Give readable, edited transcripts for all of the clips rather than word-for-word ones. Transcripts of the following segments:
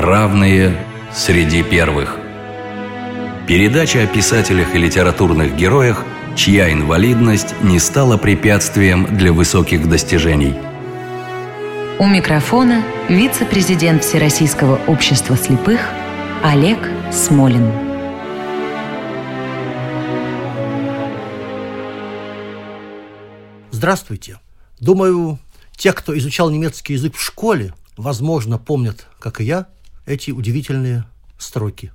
«Равные среди первых». Передача о писателях и литературных героях, чья инвалидность не стала препятствием для высоких достижений. У микрофона вице-президент Всероссийского общества слепых Олег Смолин. Здравствуйте. Думаю, те, кто изучал немецкий язык в школе, возможно, помнят, как и я, эти удивительные строки.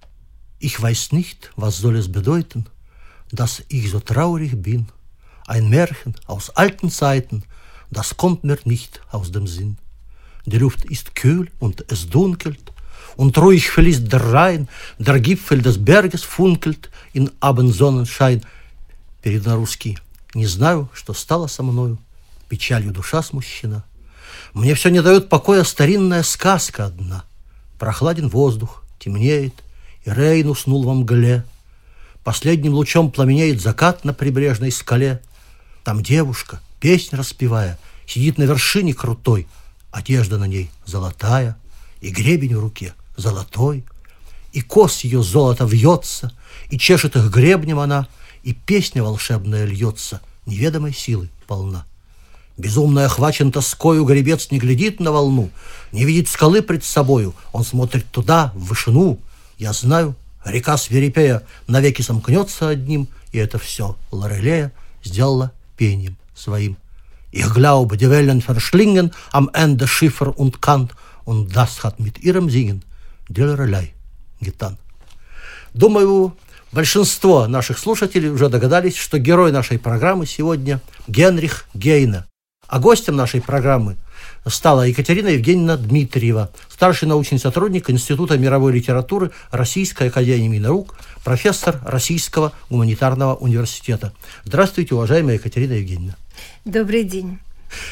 Ich weiß nicht, was soll es bedeuten, dass ich so traurig bin. Ein Märchen aus alten Zeiten, das kommt mir nicht aus dem Sinn. Die Luft ist kühl und es dunkelt, und ruhig fließt der Rhein, der Gipfel des Berges funkelt in Abendsonnenschein. Перевод на русский. Не знаю, что стало со мною, печалью душа смущена. Мне все не дает покоя старинная сказка одна. Прохладен воздух, темнеет, и Рейн уснул во мгле. Последним лучом пламенеет закат на прибрежной скале. Там девушка, песнь распевая, сидит на вершине крутой. Одежда на ней золотая, и гребень в руке золотой, и кос ее золото вьется, и чешет их гребнем она, и песня волшебная льется, неведомой силы полна. Безумно охвачен тоскою, гребец не глядит на волну, не видит скалы пред собою, он смотрит туда, в вышину. Я знаю, река свирепея навеки сомкнется одним, и это все Лорелея сделала пением своим. Ich glaube, die Wellen verschlingen am Ende Schiffer und Kant, und das hat mit ihrem Singen die Lorelei getan. Думаю, большинство наших слушателей уже догадались, что герой нашей программы сегодня Генрих Гейне. А гостем нашей программы стала Екатерина Евгеньевна Дмитриева, старший научный сотрудник Института мировой литературы Российской Академии наук, профессор Российского гуманитарного университета. Здравствуйте, уважаемая Екатерина Евгеньевна. Добрый день.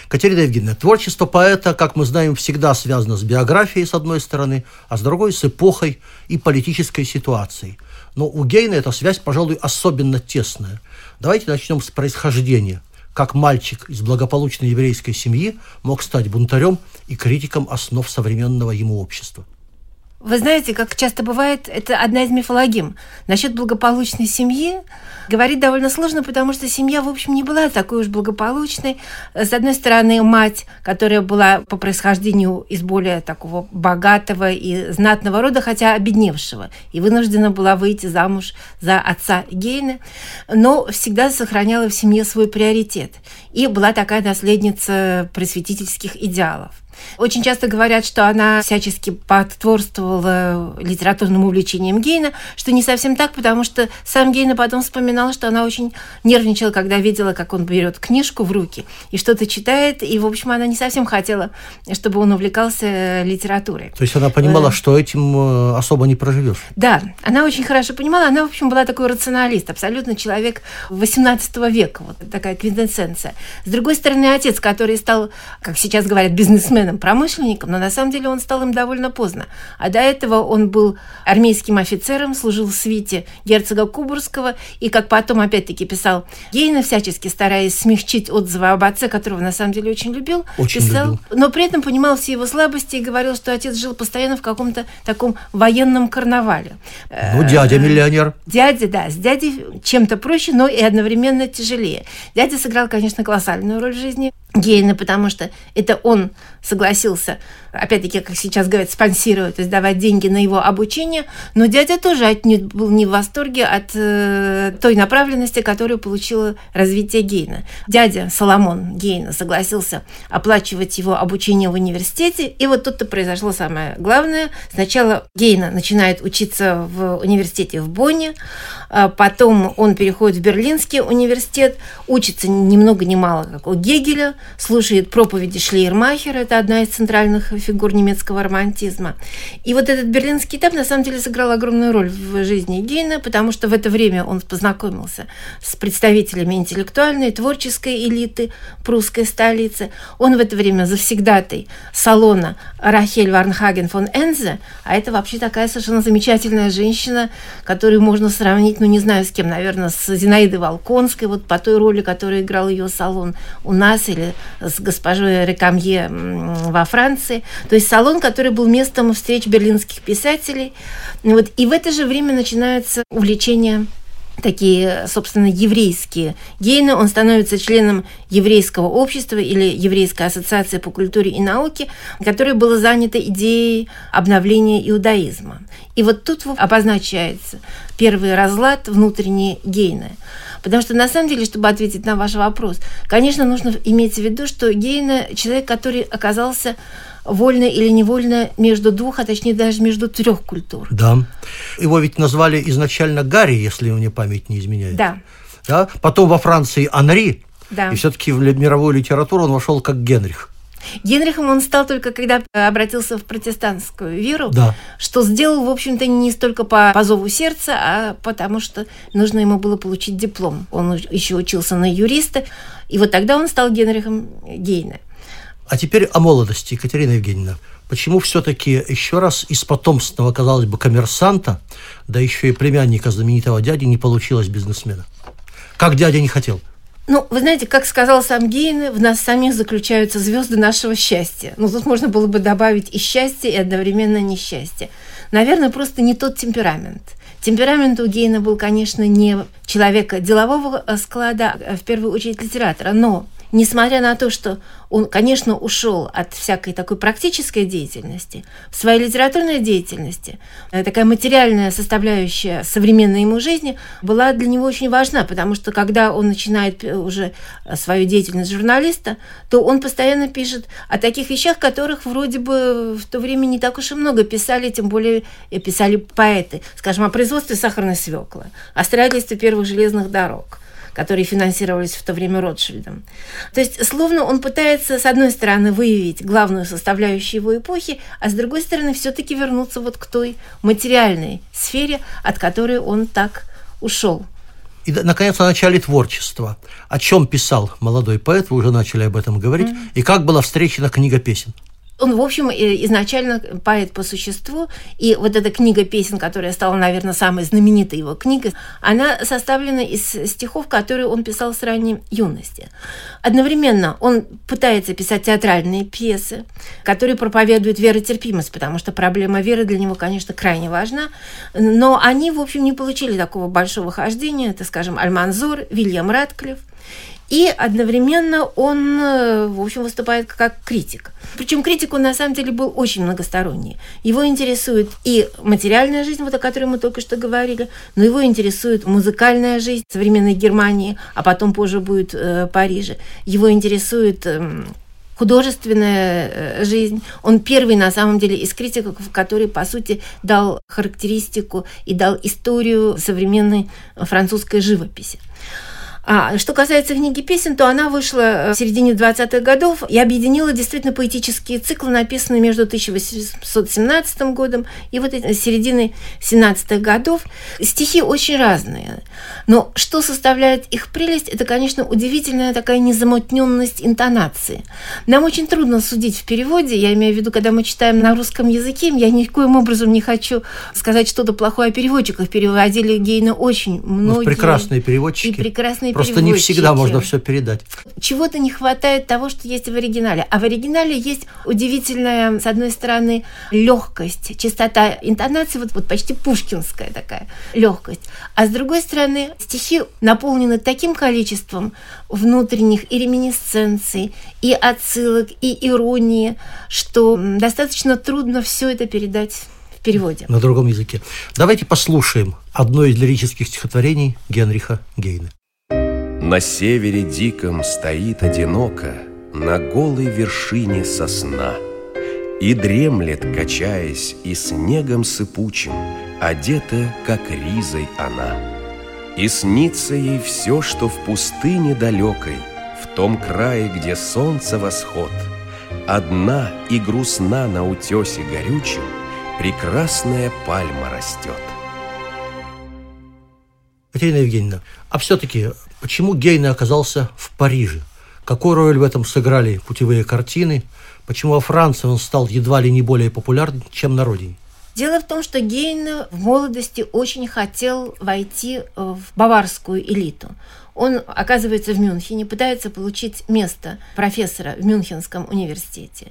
Екатерина Евгеньевна, творчество поэта, как мы знаем, всегда связано с биографией, с одной стороны, а с другой – с эпохой и политической ситуацией. Но у Гейне эта связь, пожалуй, особенно тесная. Давайте начнем с происхождения. Как мальчик из благополучной еврейской семьи мог стать бунтарем и критиком основ современного ему общества? Вы знаете, как часто бывает, это одна из мифологем. Насчет благополучной семьи говорить довольно сложно, потому что семья, в общем, не была такой уж благополучной. С одной стороны, мать, которая была по происхождению из более такого богатого и знатного рода, хотя обедневшего, и вынуждена была выйти замуж за отца Гейне, но всегда сохраняла в семье свой приоритет. И была такая наследница просветительских идеалов. Очень часто говорят, что она всячески потворствовала литературным увлечениям Гейне, что не совсем так, потому что сам Гейне потом вспоминал, что она очень нервничала, когда видела, как он берет книжку в руки и что-то читает, и, в общем, она не совсем хотела, чтобы он увлекался литературой. То есть она понимала, что этим особо не проживешь? Да, она очень хорошо понимала, она, в общем, была такой рационалист, абсолютно человек XVIII века, вот такая квинтэссенция. С другой стороны, отец, который стал, как сейчас говорят, бизнесменом, промышленником, но на самом деле он стал им довольно поздно. А до этого он был армейским офицером, служил в свите герцога Кубурского и, как потом опять-таки писал Гейне, всячески стараясь смягчить отзывы об отце, которого на самом деле очень любил, но при этом понимал все его слабости и говорил, что отец жил постоянно в каком-то таком военном карнавале. Ну, дядя-миллионер. Дядя, да, с дядей чем-то проще, но и одновременно тяжелее. Дядя сыграл, конечно, колоссальную роль в жизни Гейне, потому что это он согласился, опять-таки, как сейчас говорят, спонсировать, то есть давать деньги на его обучение, но дядя тоже отнюдь был не в восторге от той направленности, которую получило развитие Гейне. Дядя Соломон Гейне согласился оплачивать его обучение в университете, и вот тут-то произошло самое главное. Сначала Гейне начинает учиться в университете в Бонне, потом он переходит в Берлинский университет, учится ни много ни мало, как у Гегеля, слушает проповеди Шлейермахера, это одна из центральных фигур немецкого романтизма. И вот этот берлинский этап, на самом деле, сыграл огромную роль в жизни Гейне, потому что в это время он познакомился с представителями интеллектуальной, творческой элиты прусской столицы. Он в это время завсегдатай салона Рахель Варнхаген фон Энзе, а это вообще такая совершенно замечательная женщина, которую можно сравнить, ну, не знаю с кем, наверное, с Зинаидой Волконской, вот по той роли, которую играл ее салон у нас, или с госпожой Рекамье во Франции. То есть салон, который был местом встреч берлинских писателей. Вот. И в это же время начинаются увлечения такие, собственно, еврейские. Гейне, он становится членом еврейского общества или еврейской ассоциации по культуре и науке, которая была занята идеей обновления иудаизма. И вот тут обозначается первый разлад внутренний Гейне. Потому что, на самом деле, чтобы ответить на ваш вопрос, конечно, нужно иметь в виду, что Гейне – человек, который оказался вольно или невольно между двух, а точнее даже между трех культур. Да. Его ведь назвали изначально Гарри, если мне память не изменяет. Да. Да? Потом во Франции Анри. Да. И все-таки в мировую литературу он вошел как Генрих. Генрихом он стал только когда обратился в протестантскую веру, да, что сделал, в общем-то, не столько по зову сердца, а потому что нужно ему было получить диплом. Он еще учился на юриста, и вот тогда он стал Генрихом Гейне. А теперь о молодости, Екатерина Евгеньевна. Почему все-таки еще раз из потомственного, казалось бы, коммерсанта, да еще и племянника знаменитого дяди, не получилось бизнесмена? Как дядя не хотел? Ну, вы знаете, как сказал сам Гейне, в нас самих заключаются звезды нашего счастья. Ну, тут можно было бы добавить и счастье, и одновременно несчастье. Наверное, просто не тот темперамент. Темперамент у Гейне был, конечно, не человека делового склада, а в первую очередь литератора, но... Несмотря на то, что он, конечно, ушел от всякой такой практической деятельности, в своей литературной деятельности, такая материальная составляющая современной ему жизни была для него очень важна, потому что когда он начинает уже свою деятельность журналиста, то он постоянно пишет о таких вещах, которых вроде бы в то время не так уж и много писали, тем более писали поэты, скажем, о производстве сахарной свеклы, о строительстве первых железных дорог, которые финансировались в то время Ротшильдом. То есть, словно он пытается, с одной стороны, выявить главную составляющую его эпохи, а с другой стороны, все-таки вернуться вот к той материальной сфере, от которой он так ушел. И, наконец, о начале творчества. О чем писал молодой поэт, вы уже начали об этом говорить, и как была встречена книга песен? Он, в общем, изначально поэт по существу, и вот эта книга песен, которая стала, наверное, самой знаменитой его книгой, она составлена из стихов, которые он писал с ранней юности. Одновременно он пытается писать театральные пьесы, которые проповедуют веротерпимость, потому что проблема веры для него, конечно, крайне важна, но они, в общем, не получили такого большого хождения. Это, скажем, Альманзор, Вильям Радклифф. И одновременно он, в общем, выступает как критик. Причем критик он, на самом деле, был очень многосторонний. Его интересует и материальная жизнь, вот о которой мы только что говорили, но его интересует музыкальная жизнь современной Германии, а потом позже будет Парижа. Его интересует художественная жизнь. Он первый, на самом деле, из критиков, который, по сути, дал характеристику и дал историю современной французской живописи. А что касается книги песен, то она вышла в середине 20-х годов и объединила действительно поэтические циклы, написанные между 1817 годом и вот серединой 17-х годов. Стихи очень разные, но что составляет их прелесть, это, конечно, удивительная такая незамутненность интонации. Нам очень трудно судить в переводе, я имею в виду, когда мы читаем на русском языке, я никоим образом не хочу сказать что-то плохое о переводчиках. Переводили Гейне очень многие. Прекрасные переводчики. Просто не всегда можно все передать. Чего-то не хватает того, что есть в оригинале. А в оригинале есть удивительная, с одной стороны, легкость, чистота интонации, вот почти пушкинская такая легкость. А с другой стороны, стихи наполнены таким количеством внутренних и реминисценций, и отсылок, и иронии, что достаточно трудно все это передать в переводе. На другом языке. Давайте послушаем одно из лирических стихотворений Генриха Гейне. На севере диком стоит одиноко на голой вершине сосна и дремлет, качаясь, и снегом сыпучим одета, как ризой она. И снится ей все, что в пустыне далекой, в том крае, где солнце восход. Одна и грустна на утесе горючем прекрасная пальма растет. Екатерина Евгеньевна, а все-таки почему Гейне оказался в Париже? Какую роль в этом сыграли путевые картины? Почему во Франции он стал едва ли не более популярным, чем на родине? Дело в том, что Гейне в молодости очень хотел войти в баварскую элиту. Он оказывается в Мюнхене, пытается получить место профессора в Мюнхенском университете.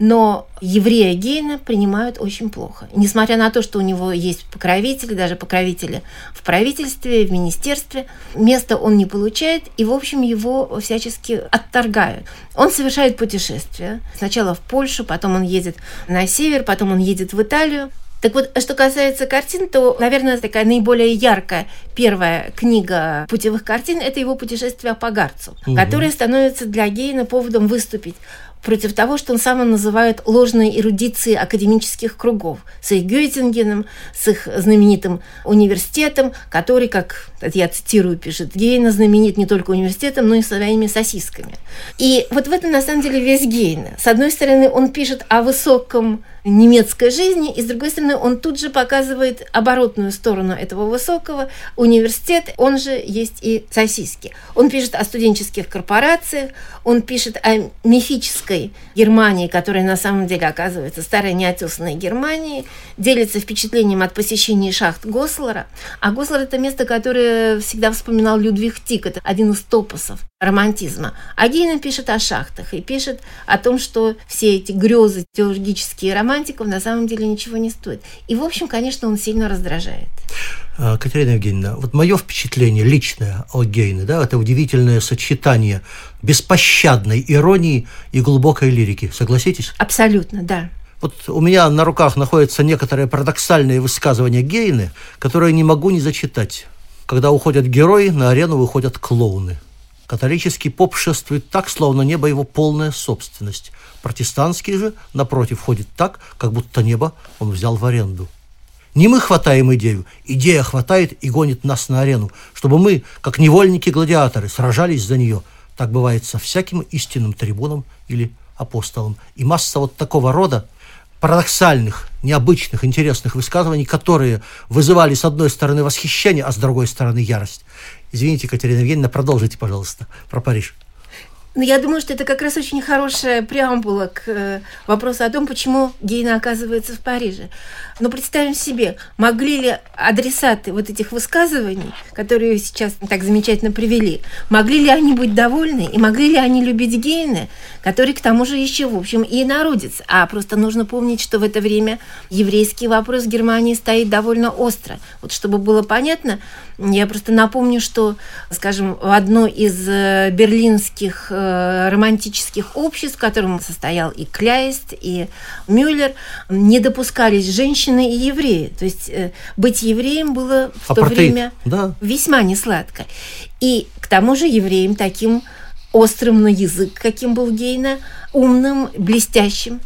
Но еврея Гейне принимают очень плохо. Несмотря на то, что у него есть покровители, даже покровители в правительстве, в министерстве, места он не получает, и, в общем, его всячески отторгают. Он совершает путешествия. Сначала в Польшу, потом он едет на север, потом он едет в Италию. Так вот, что касается картин, то, наверное, такая наиболее яркая первая книга путевых картин – это его «Путешествие по Гарцу», которое становится для Гейне поводом выступить против того, что он сам называет ложной эрудицией академических кругов с их Гётингеном, с их знаменитым университетом, который, как я цитирую, пишет Гейне, знаменит не только университетом, но и своими сосисками. И вот в этом, на самом деле, весь Гейне. С одной стороны, он пишет о высоком немецкой жизни, и, с другой стороны, он тут же показывает оборотную сторону этого высокого. Университет, он же есть и сосиски. Он пишет о студенческих корпорациях, он пишет о мифической Германии, которая на самом деле оказывается старой неотесанной Германией, делится впечатлением от посещения шахт Гослара. А Гослар – это место, которое всегда вспоминал Людвиг Тик, это один из топосов романтизма. А Гейне пишет о шахтах и пишет о том, что все эти грезы теологические романтиков на самом деле ничего не стоят. И, в общем, конечно, он сильно раздражает. Екатерина Евгеньевна, вот мое впечатление личное о Гейне, да, это удивительное сочетание беспощадной иронии и глубокой лирики. Согласитесь? Абсолютно, да. Вот у меня на руках находятся некоторые парадоксальные высказывания Гейне, которые не могу не зачитать. Когда уходят герои, на арену выходят клоуны. Католический поп шествует так, словно небо его полная собственность. Протестантский же, напротив, ходит так, как будто небо он взял в аренду. Не мы хватаем идею, идея хватает и гонит нас на арену, чтобы мы, как невольники-гладиаторы, сражались за нее. Так бывает со всяким истинным трибуном или апостолом. И масса вот такого рода парадоксальных, необычных, интересных высказываний, которые вызывали, с одной стороны, восхищение, а с другой стороны, ярость. Извините, Екатерина Евгеньевна, продолжите, пожалуйста, про Париж. Ну, я думаю, что это как раз очень хорошая преамбула к вопросу о том, почему Гейне оказывается в Париже. Но представим себе, могли ли адресаты вот этих высказываний, которые сейчас так замечательно привели, могли ли они быть довольны и могли ли они любить Гейне, который к тому же еще, в общем, и народец. А просто нужно помнить, что в это время еврейский вопрос в Германии стоит довольно остро. Вот чтобы было понятно, я просто напомню, что, скажем, в одной из берлинских романтических обществ, в котором состоял и Кляйст, и Мюллер, не допускались женщины и евреи. То есть быть евреем было в то время весьма несладко. И к тому же евреям таким острым на язык, каким был Гейне, умным, блестящим.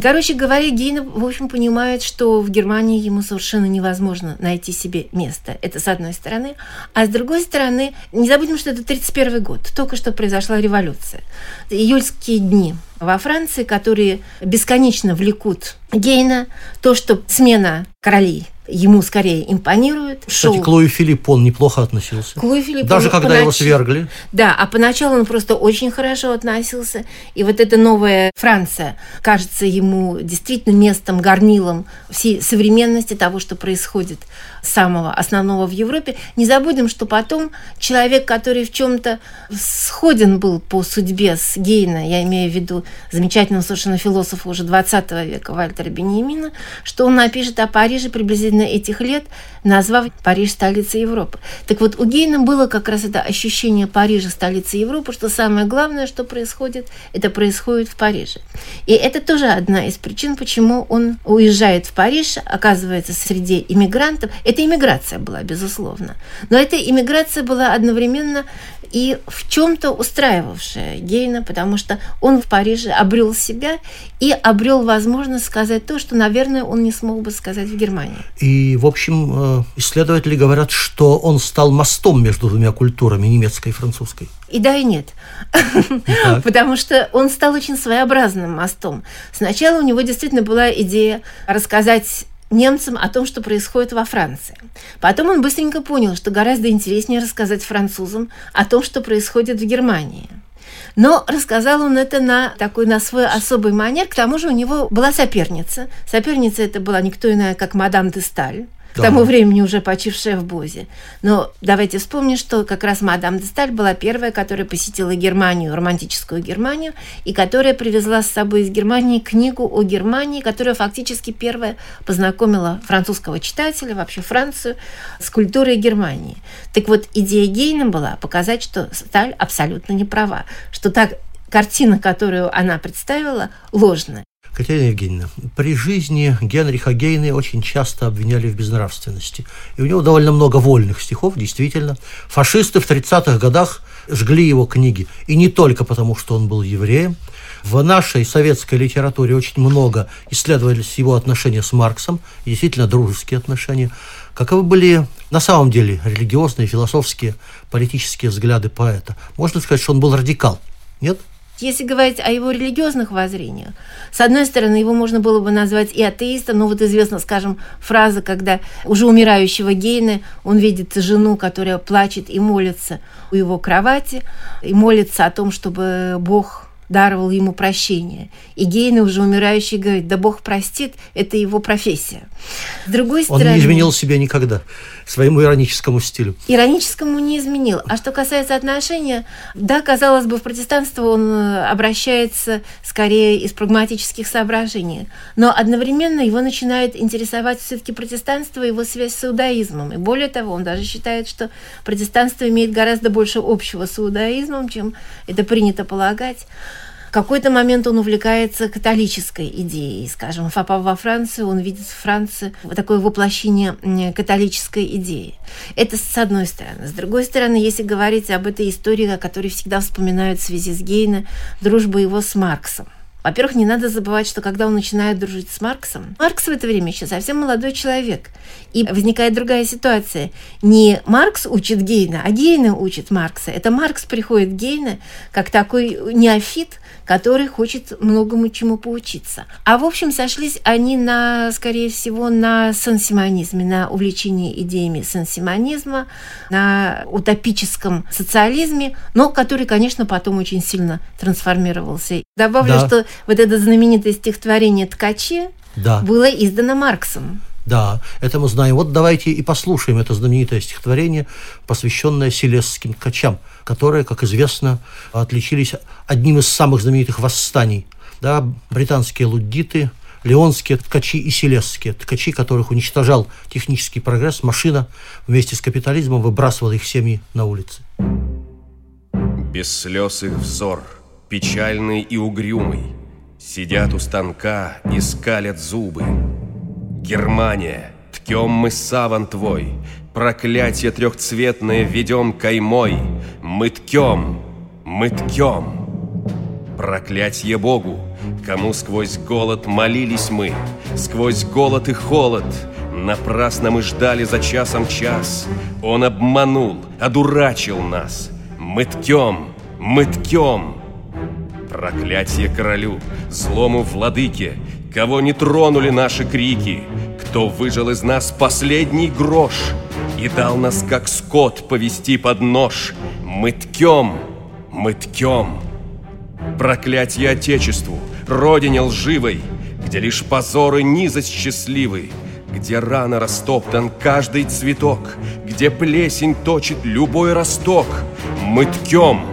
Короче говоря, Гейне, в общем, понимает, что в Германии ему совершенно невозможно найти себе место. Это с одной стороны. А с другой стороны, не забудем, что это 1931 год. Только что произошла революция. Июльские дни во Франции, которые бесконечно влекут Гейне. То, что смена королей ему скорее импонирует. Кстати, к Луи Филиппу он неплохо относился. Даже когда его свергли. Да, а поначалу он просто очень хорошо относился. И вот эта новая Франция кажется ему действительно местом, горнилом всей современности того, что происходит самого основного в Европе. Не забудем, что потом человек, который в чем-то сходен был по судьбе с Гейне, я имею в виду замечательного совершенно философа уже 20 века Вальтера Беньямина, что он напишет о Париже приблизительно этих лет, назвав Париж столицей Европы. Так вот, у Гейне было как раз это ощущение Парижа столицей Европы, что самое главное, что происходит, это происходит в Париже. И это тоже одна из причин, почему он уезжает в Париж, оказывается среди иммигрантов. Это иммиграция была, безусловно. Но эта иммиграция была одновременно и в чем-то устраивавшая Гейне, потому что он в Париже обрел себя и обрел возможность сказать то, что, наверное, он не смог бы сказать в Германии. И, в общем, исследователи говорят, что он стал мостом между двумя культурами, немецкой и французской. И да, и нет. Потому что он стал очень своеобразным мостом. Сначала у него действительно была идея рассказать немцам о том, что происходит во Франции. Потом он быстренько понял, что гораздо интереснее рассказать французам о том, что происходит в Германии. Но рассказал он это на свой особый манер. К тому же у него была соперница. Соперница это была никто иная, как мадам де Сталь, к тому времени уже почившая в Бозе. Но давайте вспомним, что как раз мадам де Сталь была первая, которая посетила Германию, романтическую Германию, и которая привезла с собой из Германии книгу о Германии, которая фактически первая познакомила французского читателя, вообще Францию, с культурой Германии. Так вот, идея Гейне была показать, что Сталь абсолютно не права, что та картина, которую она представила, ложная. Екатерина Евгеньевна, при жизни Генриха Гейне очень часто обвиняли в безнравственности. И у него довольно много вольных стихов, действительно. Фашисты в 30-х годах жгли его книги. И не только потому, что он был евреем. В нашей советской литературе очень много исследовались его отношения с Марксом, действительно дружеские отношения. Каковы были на самом деле религиозные, философские, политические взгляды поэта? Можно сказать, что он был радикал, нет? Если говорить о его религиозных воззрениях, с одной стороны, его можно было бы назвать и атеистом, но вот известна, скажем, фраза, когда уже умирающего Гейне он видит жену, которая плачет и молится у его кровати, и молится о том, чтобы Бог даровал ему прощение. И Гейне, уже умирающий, говорит: да Бог простит, это его профессия. С другой стороны... Он не изменил себя никогда, своему ироническому стилю. Ироническому не изменил. А что касается отношения, да, казалось бы, в протестантство он обращается скорее из прагматических соображений, но одновременно его начинает интересовать все-таки протестантство и его связь с иудаизмом. И более того, он даже считает, что протестантство имеет гораздо больше общего с иудаизмом, чем это принято полагать. В какой-то момент он увлекается католической идеей, скажем, попав во Францию, он видит в Франции такое воплощение католической идеи. Это с одной стороны. С другой стороны, если говорить об этой истории, о которой всегда вспоминают в связи с Гейне, дружба его с Марксом. Во-первых, не надо забывать, что когда он начинает дружить с Марксом, Маркс в это время еще совсем молодой человек. И возникает другая ситуация. Не Маркс учит Гейне, а Гейне учит Маркса. Это Маркс приходит к Гейне как такой неофит, который хочет многому чему поучиться. А в общем, сошлись они, скорее всего, на сен-симонизме, на увлечении идеями сен-симонизма, на утопическом социализме, но который, конечно, потом очень сильно трансформировался. Добавлю, что вот это знаменитое стихотворение «Ткачи» было издано Марксом. Да, это мы знаем. Вот давайте и послушаем это знаменитое стихотворение, посвященное силезским ткачам, которые, как известно, отличились одним из самых знаменитых восстаний. Да, британские луддиты, леонские ткачи и силезские ткачи, которых уничтожал технический прогресс, машина вместе с капитализмом выбрасывала их семьи на улицы. Без слез их взор, печальный и угрюмый, сидят у станка и скалят зубы. Германия, ткем мы саван твой, проклятие трехцветное ведем каймой. Мы ткем, мы ткем. Проклятье Богу, кому сквозь голод молились мы, сквозь голод и холод. Напрасно мы ждали за часом час. Он обманул, одурачил нас. Мы ткем, мы ткем. Проклятье королю, злому владыке, кого не тронули наши крики, кто выжил из нас последний грош и дал нас, как скот, повести под нож. Мы ткем, мы ткем. Проклятье Отечеству, родине лживой, где лишь позор и низость счастливы, где рано растоптан каждый цветок, где плесень точит любой росток. Мы ткем,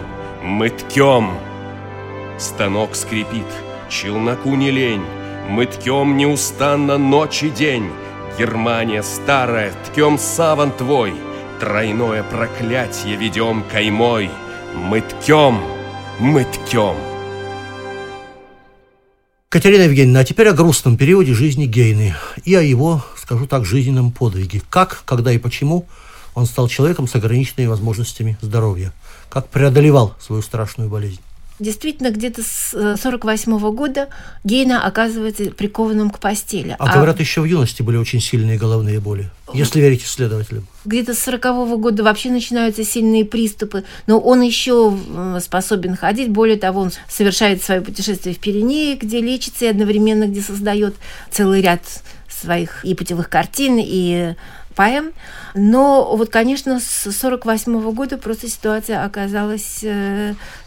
мы ткем. Станок скрипит, челноку не лень, мы ткем неустанно ночь и день. Германия старая, ткем саван твой, тройное проклятие ведем каймой. Мы ткем, мы ткем. Екатерина Евгеньевна, а теперь о грустном периоде жизни Гейне и о его, скажу так, жизненном подвиге. Как, когда и почему он стал человеком с ограниченными возможностями здоровья? Как преодолевал свою страшную болезнь? Действительно, где-то с 1948 года Гейне оказывается прикованным к постели. А говорят, еще в юности были очень сильные головные боли, если верить исследователям. Где-то с 40-го года вообще начинаются сильные приступы, но он еще способен ходить. Более того, он совершает свое путешествие в Пиренеи, где лечится и одновременно где создает целый ряд своих и путевых картин, и поэм. Но вот, конечно, с 1948 года просто ситуация оказалась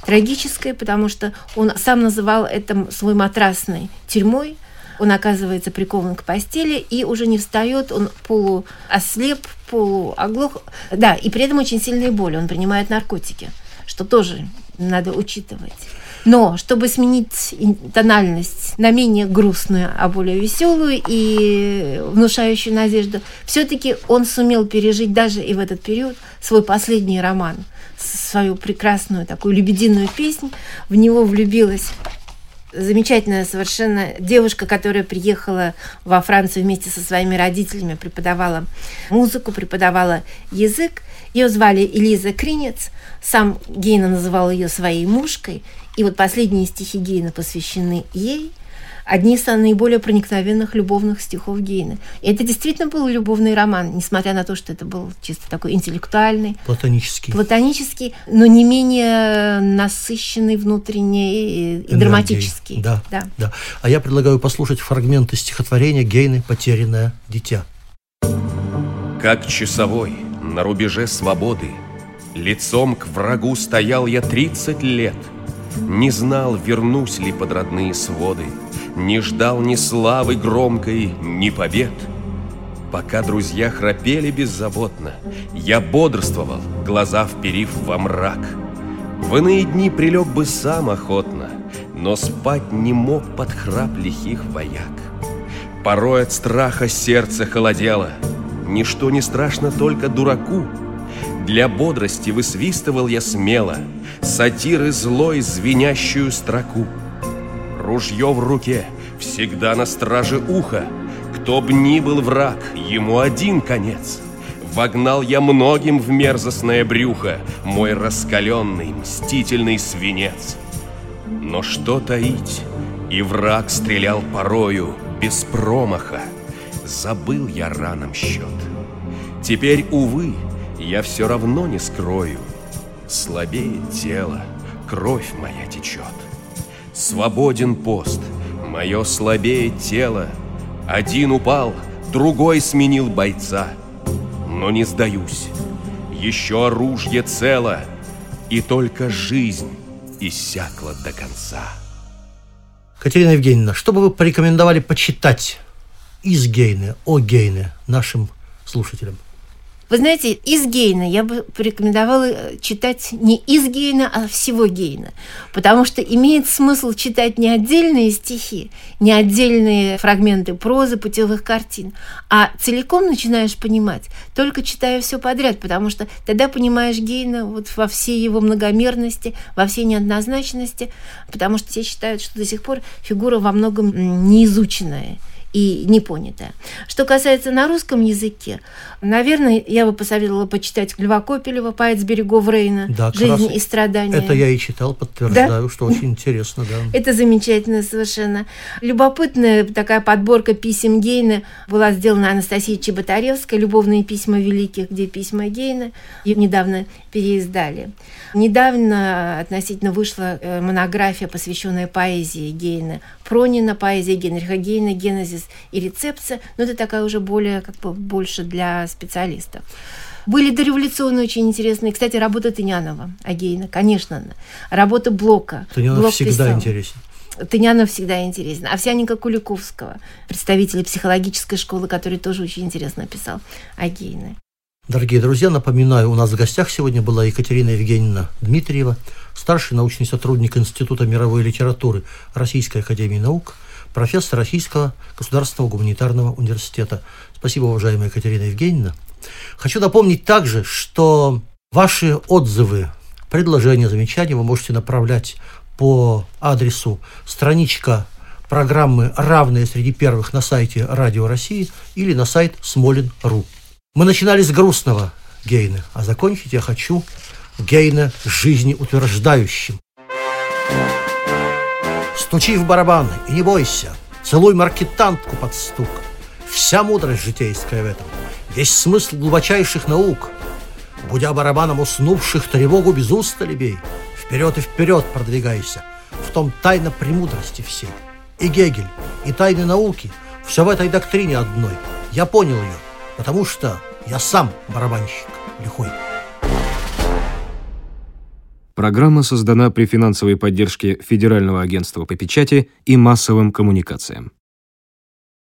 трагической, потому что он сам называл это свой матрасной тюрьмой. Он оказывается прикован к постели и уже не встает, он полуослеп, полуоглох. Да, и при этом очень сильные боли, он принимает наркотики, что тоже надо учитывать. Но чтобы сменить тональность на менее грустную, а более веселую и внушающую надежду, все-таки он сумел пережить даже и в этот период свой последний роман, свою прекрасную такую лебединую песнь. В него влюбилась замечательная совершенно девушка, которая приехала во Францию вместе со своими родителями, преподавала музыку, преподавала язык. Ее звали Элиза Кринец. Сам Гейне называл ее своей мушкой. И вот последние стихи Гейне посвящены ей. Одни из наиболее проникновенных любовных стихов Гейне. И это действительно был любовный роман, несмотря на то, что это был чисто такой интеллектуальный, платонический, но не менее насыщенный внутренне и драматический. Да. А я предлагаю послушать фрагменты стихотворения Гейне «Потерянное дитя». Как часовой на рубеже свободы лицом к врагу стоял я 30 лет. Не знал, вернусь ли под родные своды, не ждал ни славы громкой, ни побед. Пока друзья храпели беззаботно, я бодрствовал, глаза вперив во мрак. В иные дни прилег бы сам охотно, но спать не мог под храп лихих вояк. Порой от страха сердце холодело, ничто не страшно только дураку. Для бодрости высвистывал я смело сатиры злой звенящую строку. Ружье в руке, всегда на страже уха, кто б ни был враг, ему один конец. Вогнал я многим в мерзостное брюхо мой раскаленный, мстительный свинец. Но что таить, и враг стрелял порою без промаха. Забыл я раном счет. Теперь, увы, я все равно не скрою, слабеет тело, кровь моя течет. Свободен пост, мое слабеет тело. Один упал, другой сменил бойца. Но не сдаюсь, еще оружие цело, и только жизнь иссякла до конца. Екатерина Евгеньевна, что бы вы порекомендовали почитать из Гейне, о Гейне, нашим слушателям? Вы знаете, из Гейне я бы порекомендовала читать не из Гейне, а всего Гейне, потому что имеет смысл читать не отдельные стихи, не отдельные фрагменты прозы, путевых картин, а целиком начинаешь понимать, только читая все подряд, потому что тогда понимаешь Гейне вот во всей его многомерности, во всей неоднозначности, потому что все считают, что до сих пор фигура во многом неизученная и непонятая. Что касается на русском языке, наверное, я бы посоветовала почитать Льва Копелева «Поэт с берегов Рейна», да, «Жизнь и страдания». Это я и читал, подтверждаю, да? Что очень интересно. Да. Это замечательно совершенно. Любопытная такая подборка писем Гейне была сделана Анастасией Чеботаревской, «Любовные письма великих», где письма Гейне. Ее недавно переиздали. Недавно относительно вышла монография, посвященная поэзии Гейне, Хронина, поэзия Генриха Гейне, генезис и рецепция, но это такая уже более, как бы, больше для специалистов. Были дореволюционные очень интересные, кстати, работа Тынянова о Гейне, конечно, работа Блока. Тынянов всегда интересен. Тынянов всегда интересен. Овсянико-Куликовского, представителя психологической школы, который тоже очень интересно писал о Гейне. Дорогие друзья, напоминаю, у нас в гостях сегодня была Екатерина Евгеньевна Дмитриева, старший научный сотрудник Института мировой литературы Российской Академии наук, профессор Российского государственного гуманитарного университета. Спасибо, уважаемая Екатерина Евгеньевна. Хочу напомнить также, что ваши отзывы, предложения, замечания вы можете направлять по адресу страничка программы «Равные среди первых» на сайте Радио России или на сайт smolin.ru. Мы начинали с грустного Гейне, а закончить я хочу Гейне жизнеутверждающим. Стучи в барабаны и не бойся, целуй маркетантку под стук. Вся мудрость житейская в этом, весь смысл глубочайших наук. Будя барабаном уснувших, тревогу без устали бей. Вперед и вперед продвигайся, в том тайна премудрости всей. И Гегель, и тайны науки, все в этой доктрине одной. Я понял ее, потому что я сам барабанщик лихой. Программа создана при финансовой поддержке Федерального агентства по печати и массовым коммуникациям.